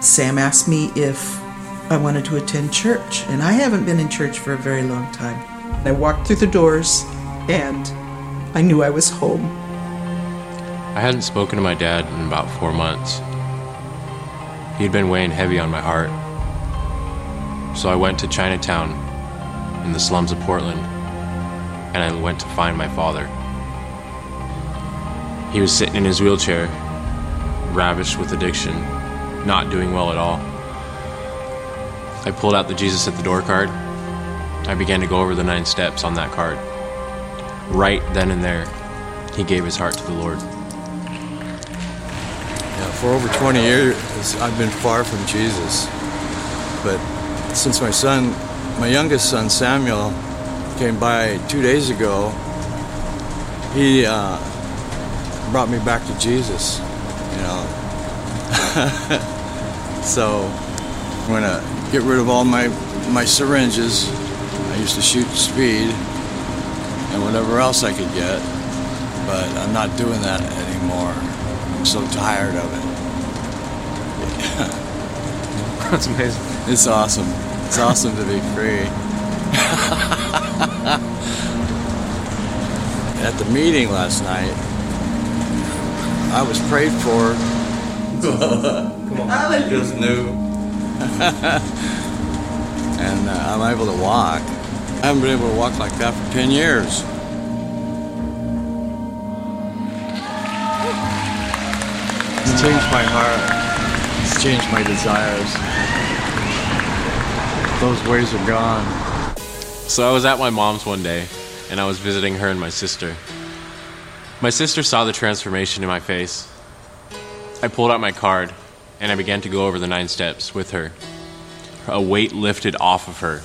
Sam asked me if I wanted to attend church, and I haven't been in church for a very long time. I walked through the doors, and I knew I was home. I hadn't spoken to my dad in about four months. He'd been weighing heavy on my heart. So I went to Chinatown in the slums of Portland, and I went to find my father. He was sitting in his wheelchair, ravished with addiction, not doing well at all. I pulled out the Jesus at the Door card. I began to go over the nine steps on that card. Right then and there, he gave his heart to the Lord. Yeah, for over twenty years, I've been far from Jesus. But since my son, my youngest son, Samuel, came by two days ago, he uh, brought me back to Jesus, you know. So I'm going to get rid of all my, my syringes. I used to shoot speed and whatever else I could get, but I'm not doing that anymore. I'm so tired of it. That's amazing. It's awesome. It's awesome to be free. At the meeting last night, I was prayed for. Come on. I just knew. And uh, I'm able to walk. I haven't been able to walk like that for ten years. It's changed my heart. It's changed my desires. Those ways are gone. So I was at my mom's one day, and I was visiting her and my sister. My sister saw the transformation in my face. I pulled out my card, and I began to go over the nine steps with her. A weight lifted off of her.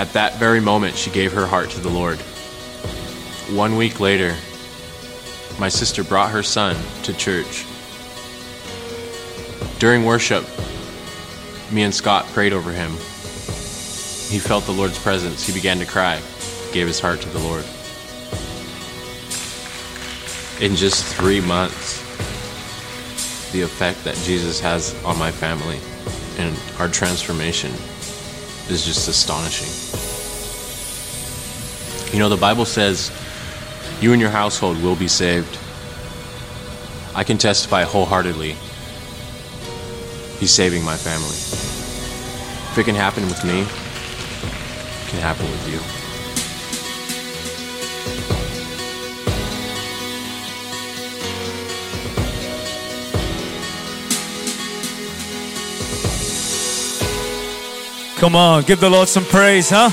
At that very moment, she gave her heart to the Lord. One week later, my sister brought her son to church. During worship, me and Scott prayed over him. He felt the Lord's presence. He began to cry, gave his heart to the Lord. In just three months, the effect that Jesus has on my family and our transformation is just astonishing. You know, the Bible says, you and your household will be saved. I can testify wholeheartedly, he's saving my family. If it can happen with me, it can happen with you. Come on, give the Lord some praise, huh?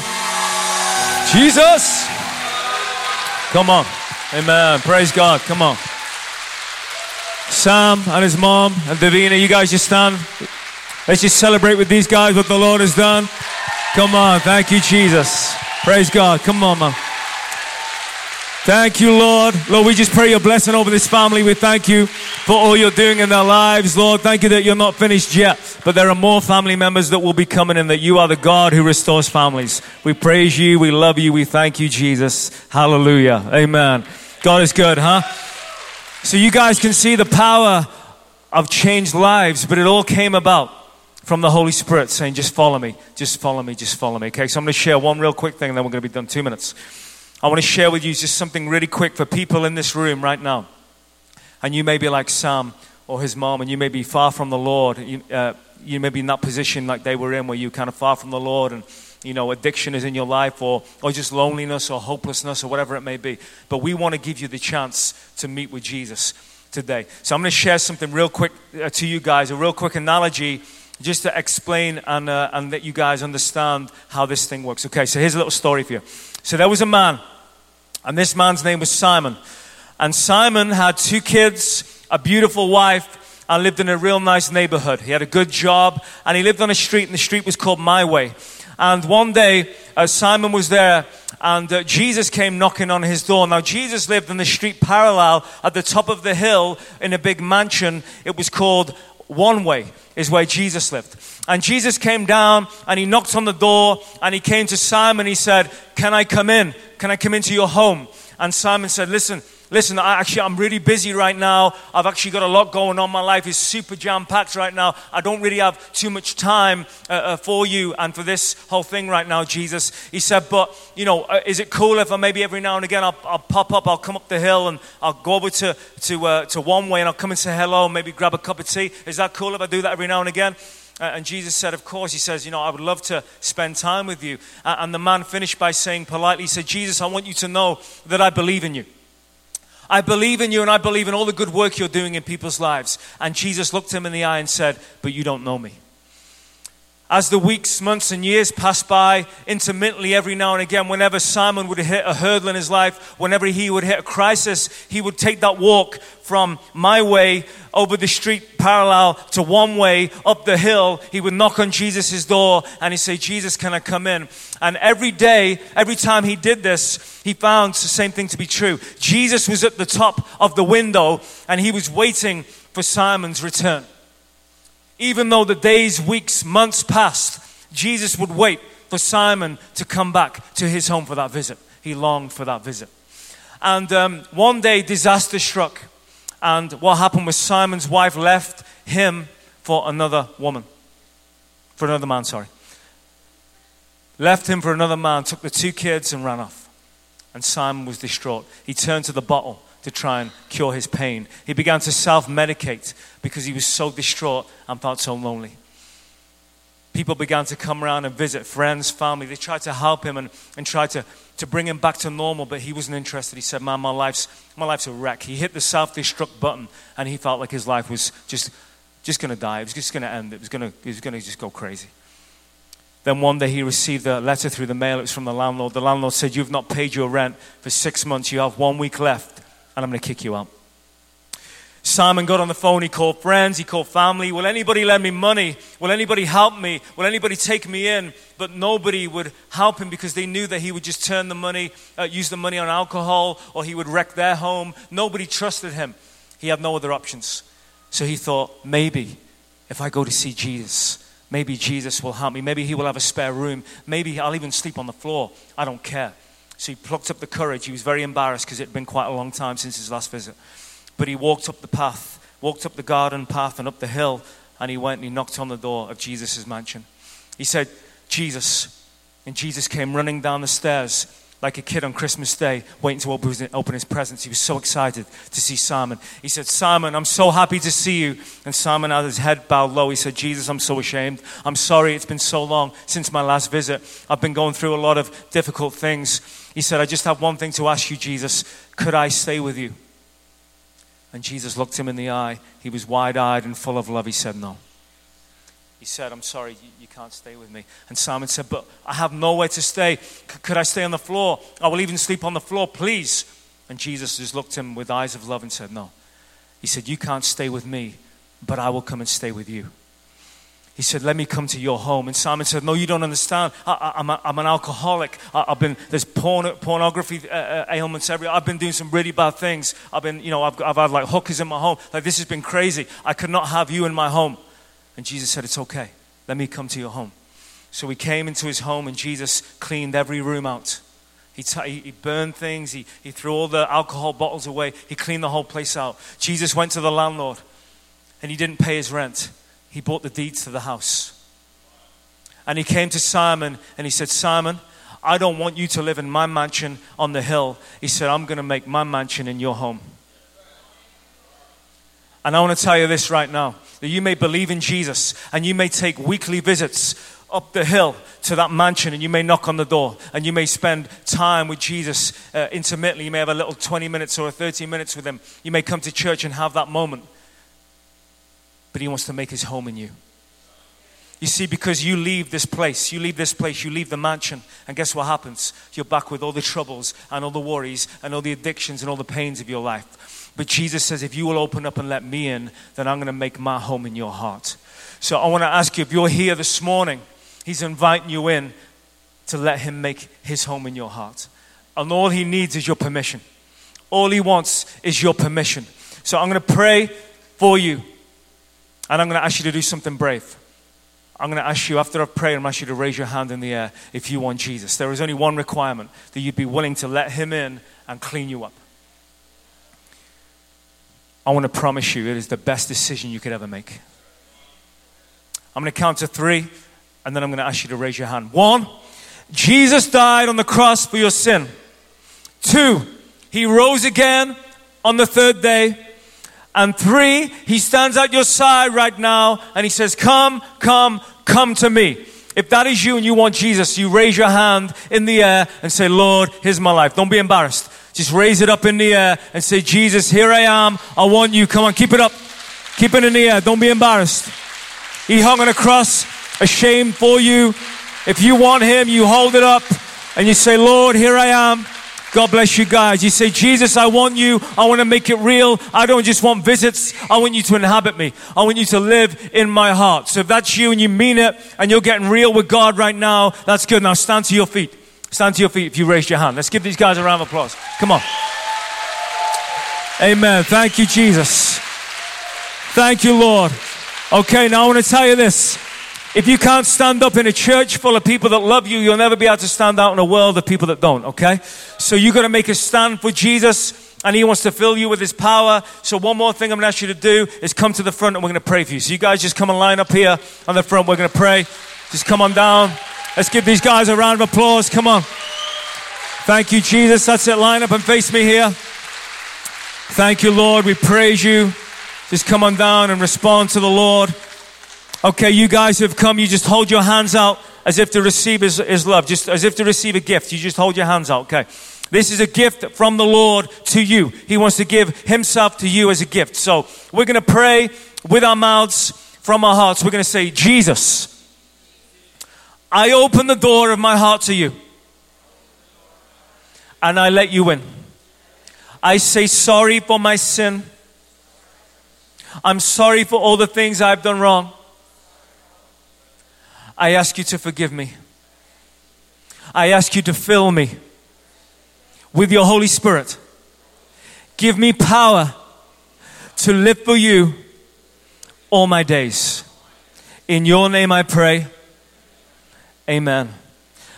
Jesus! Come on. Amen. Praise God. Come on. Sam and his mom and Davina, you guys just stand. Let's just celebrate with these guys what the Lord has done. Come on. Thank you, Jesus. Praise God. Come on, man. Thank you, Lord. Lord, we just pray your blessing over this family. We thank you for all you're doing in their lives, Lord. Thank you that you're not finished yet, but there are more family members that will be coming in, that you are the God who restores families. We praise you. We love you. We thank you, Jesus. Hallelujah. Amen. God is good, huh? So you guys can see the power of changed lives, but it all came about from the Holy Spirit saying, just follow me, just follow me, just follow me. Okay, so I'm going to share one real quick thing, and then we're going to be done two minutes. I want to share with you just something really quick for people in this room right now. And you may be like Sam or his mom, and you may be far from the Lord. You, uh, you may be in that position like they were in, where you're kind of far from the Lord, and you know, addiction is in your life, or, or just loneliness or hopelessness or whatever it may be. But we want to give you the chance to meet with Jesus today. So I'm going to share something real quick uh, to you guys, a real quick analogy, just to explain and, uh, and let you guys understand how this thing works. Okay, so here's a little story for you. So there was a man. And this man's name was Simon. And Simon had two kids, a beautiful wife, and lived in a real nice neighborhood. He had a good job, and he lived on a street, and the street was called My Way. And one day, uh, Simon was there, and uh, Jesus came knocking on his door. Now, Jesus lived in the street parallel at the top of the hill in a big mansion. It was called One Way, is where Jesus lived. And Jesus came down, and he knocked on the door, and he came to Simon. He said, can I come in? Can I come into your home? And Simon said, listen, Listen, I actually, I'm really busy right now. I've actually got a lot going on. My life is super jam-packed right now. I don't really have too much time uh, uh, for you and for this whole thing right now, Jesus. He said, but, you know, uh, is it cool if I maybe every now and again I'll, I'll pop up, I'll come up the hill and I'll go over to, to, uh, to One Way and I'll come and say hello and maybe grab a cup of tea. Is that cool if I do that every now and again? Uh, and Jesus said, of course. He says, you know, I would love to spend time with you. Uh, and the man finished by saying politely, he said, Jesus, I want you to know that I believe in you. I believe in you, and I believe in all the good work you're doing in people's lives. And Jesus looked him in the eye and said, but you don't know me. As the weeks, months, and years passed by, intermittently every now and again, whenever Simon would hit a hurdle in his life, whenever he would hit a crisis, he would take that walk from My Way over the street parallel to One Way up the hill. He would knock on Jesus' door and he'd say, Jesus, can I come in? And every day, every time he did this, he found the same thing to be true. Jesus was at the top of the window and he was waiting for Simon's return. Even though the days, weeks, months passed, Jesus would wait for Simon to come back to his home for that visit. He longed for that visit. And um, one day, disaster struck. And what happened was Simon's wife left him for another woman. For another man, sorry. Left him for another man, took the two kids and ran off. And Simon was distraught. He turned to the bottle to try and cure his pain. He began to self-medicate because he was so distraught and felt so lonely. People began to come around and visit, friends, family. They tried to help him and, and tried to, to bring him back to normal, but he wasn't interested. He said, man, my life's, my life's a wreck. He hit the self-destruct button, and he felt like his life was just, just going to die. It was just going to end. It was going to just go crazy. Then one day he received a letter through the mail. It was from the landlord. The landlord said, you've not paid your rent for six months. You have one week left. And I'm going to kick you out. Simon got on the phone. He called friends. He called family. Will anybody lend me money? Will anybody help me? Will anybody take me in? But nobody would help him because they knew that he would just turn the money, uh, use the money on alcohol, or he would wreck their home. Nobody trusted him. He had no other options. So he thought, maybe if I go to see Jesus, maybe Jesus will help me. Maybe he will have a spare room. Maybe I'll even sleep on the floor. I don't care. So he plucked up the courage. He was very embarrassed because it had been quite a long time since his last visit. But he walked up the path, walked up the garden path and up the hill, and he went and he knocked on the door of Jesus' mansion. He said, Jesus. And Jesus came running down the stairs like a kid on Christmas Day, waiting to open his, open his presents. He was so excited to see Simon. He said, Simon, I'm so happy to see you. And Simon had his head bowed low. He said, Jesus, I'm so ashamed. I'm sorry it's been so long since my last visit. I've been going through a lot of difficult things. He said, I just have one thing to ask you, Jesus. Could I stay with you? And Jesus looked him in the eye. He was wide-eyed and full of love. He said, no. He said, I'm sorry, you, you can't stay with me. And Simon said, but I have nowhere to stay. C- could I stay on the floor? I will even sleep on the floor, please. And Jesus just looked him with eyes of love and said, no. He said, you can't stay with me, but I will come and stay with you. He said, let me come to your home. And Simon said, no, you don't understand. I, I, I'm, a, I'm an alcoholic. I, I've been, there's porn, pornography uh, uh, ailments everywhere. I've been doing some really bad things. I've been, you know, I've, I've had like hookers in my home. Like this has been crazy. I could not have you in my home. And Jesus said, it's okay. Let me come to your home. So he came into his home and Jesus cleaned every room out. He, t- he burned things. He, he threw all the alcohol bottles away. He cleaned the whole place out. Jesus went to the landlord and he didn't pay his rent. He bought the deeds to the house. And he came to Simon and he said, Simon, I don't want you to live in my mansion on the hill. He said, I'm going to make my mansion in your home. And I want to tell you this right now, that you may believe in Jesus and you may take weekly visits up the hill to that mansion and you may knock on the door and you may spend time with Jesus uh, intermittently. You may have a little twenty minutes or thirty minutes with him. You may come to church and have that moment. But he wants to make his home in you. You see, because you leave this place, you leave this place, you leave the mansion, and guess what happens? You're back with all the troubles and all the worries and all the addictions and all the pains of your life. But Jesus says, if you will open up and let me in, then I'm going to make my home in your heart. So I want to ask you, if you're here this morning, he's inviting you in to let him make his home in your heart. And all he needs is your permission. All he wants is your permission. So I'm going to pray for you, and I'm going to ask you to do something brave. I'm going to ask you, after I've prayed, I'm going to ask you to raise your hand in the air if you want Jesus. There is only one requirement, that you'd be willing to let him in and clean you up. I want to promise you it is the best decision you could ever make. I'm going to count to three, and then I'm going to ask you to raise your hand. One, Jesus died on the cross for your sin. Two, he rose again on the third day. And three, he stands at your side right now, and he says, come, come, come to me. If that is you and you want Jesus, you raise your hand in the air and say, Lord, here's my life. Don't be embarrassed. Just raise it up in the air and say, Jesus, here I am. I want you. Come on, keep it up. Keep it in the air. Don't be embarrassed. He hung on a cross, ashamed for you. If you want him, you hold it up and you say, Lord, here I am. God bless you guys. You say, Jesus, I want you. I want to make it real. I don't just want visits. I want you to inhabit me. I want you to live in my heart. So if that's you and you mean it and you're getting real with God right now, that's good. Now stand to your feet. Stand to your feet if you raised your hand. Let's give these guys a round of applause. Come on. Amen. Thank you, Jesus. Thank you, Lord. Okay, now I want to tell you this. If you can't stand up in a church full of people that love you, you'll never be able to stand out in a world of people that don't, okay? So you've got to make a stand for Jesus, and he wants to fill you with his power. So one more thing I'm going to ask you to do is come to the front, and we're going to pray for you. So you guys just come and line up here on the front. We're going to pray. Just come on down. Let's give these guys a round of applause. Come on. Thank you, Jesus. That's it. Line up and face me here. Thank you, Lord. We praise you. Just come on down and respond to the Lord. Okay, you guys who have come, you just hold your hands out as if to receive his, his love, just as if to receive a gift. You just hold your hands out, okay? This is a gift from the Lord to you. He wants to give himself to you as a gift. So we're going to pray with our mouths, from our hearts. We're going to say, Jesus, I open the door of my heart to you, and I let you in. I say sorry for my sin. I'm sorry for all the things I've done wrong. I ask you to forgive me. I ask you to fill me with your Holy Spirit. Give me power to live for you all my days. In your name I pray. Amen.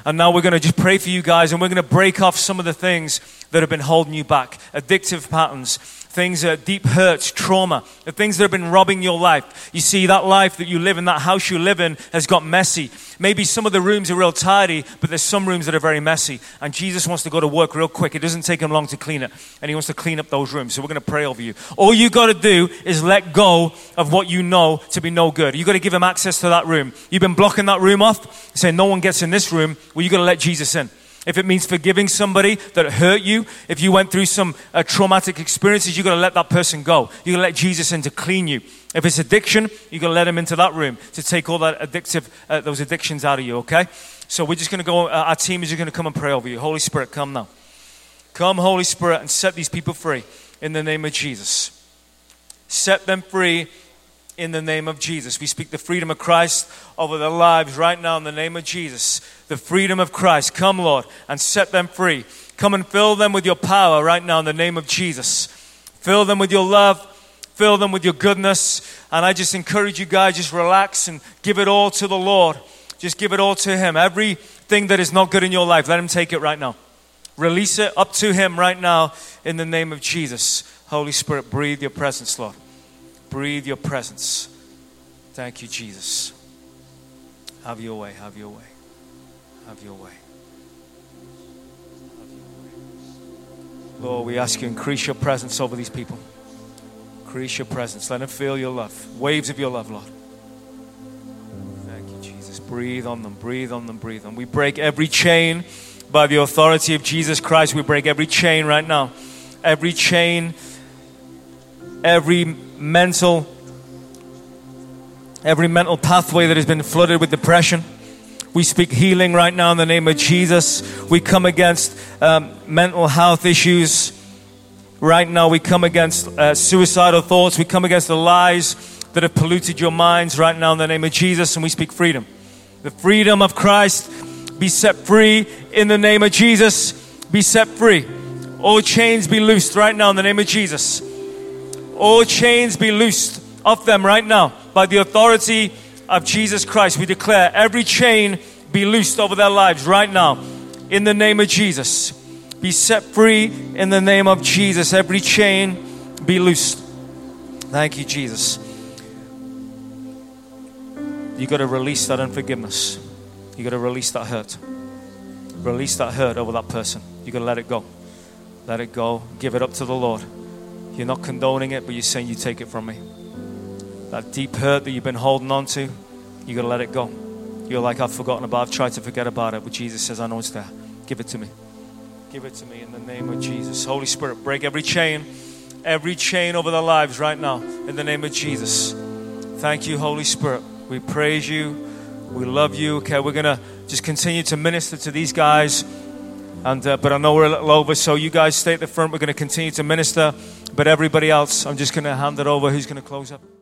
And now we're going to just pray for you guys, and we're going to break off some of the things that have been holding you back. Addictive patterns, things that are deep hurts, trauma, the things that have been robbing your life. You see, that life that you live in, that house you live in has got messy. Maybe some of the rooms are real tidy, but there's some rooms that are very messy. And Jesus wants to go to work real quick. It doesn't take him long to clean it. And he wants to clean up those rooms. So we're going to pray over you. All you got to do is let go of what you know to be no good. You got to give him access to that room. You've been blocking that room off, saying no one gets in this room. Well, you got to let Jesus in. If it means forgiving somebody that hurt you, if you went through some uh, traumatic experiences, you've got to let that person go. You've got to let Jesus in to clean you. If it's addiction, you've got to let him into that room to take all that addictive, uh, those addictions out of you, okay? So we're just going to go, uh, our team is just going to come and pray over you. Holy Spirit, come now. Come, Holy Spirit, and set these people free in the name of Jesus. Set them free in the name of Jesus. We speak the freedom of Christ over their lives right now in the name of Jesus. The freedom of Christ. Come, Lord, and set them free. Come and fill them with your power right now in the name of Jesus. Fill them with your love. Fill them with your goodness. And I just encourage you guys, just relax and give it all to the Lord. Just give it all to him. Everything that is not good in your life, let him take it right now. Release it up to him right now in the name of Jesus. Holy Spirit, breathe your presence, Lord. Breathe your presence. Thank you, Jesus. Have your way, have your way, have your way. Have your way. Lord, we ask you, increase your presence over these people. Increase your presence. Let them feel your love. Waves of your love, Lord. Thank you, Jesus. Breathe on them, breathe on them, breathe on them. We break every chain by the authority of Jesus Christ. We break every chain right now. Every chain, every mental, every mental pathway that has been flooded with depression. We speak healing right now in the name of Jesus. We come against um, mental health issues. Right now we come against uh, suicidal thoughts. We come against the lies that have polluted your minds right now in the name of Jesus, and we speak freedom. The freedom of Christ, be set free in the name of Jesus. Be set free. All chains be loosed right now in the name of Jesus. All chains be loosed off them right now by the authority of Jesus Christ. We declare every chain be loosed over their lives right now in the name of Jesus. Be set free in the name of Jesus. Every chain be loosed. Thank you, Jesus. You got to release that unforgiveness. You got to release that hurt. Release that hurt over that person. You got to let it go. Let it go. Give it up to the Lord. You're not condoning it, but you're saying, you take it from me. That deep hurt that you've been holding on to, you got to let it go. You're like, I've forgotten about it. I've tried to forget about it. But Jesus says, I know it's there. Give it to me. Give it to me in the name of Jesus. Holy Spirit, break every chain. Every chain over their lives right now. In the name of Jesus. Thank you, Holy Spirit. We praise you. We love you. Okay, we're going to just continue to minister to these guys. And uh, but I know we're a little over, so you guys stay at the front. We're going to continue to minister. But everybody else, I'm just going to hand it over. Who's going to close up?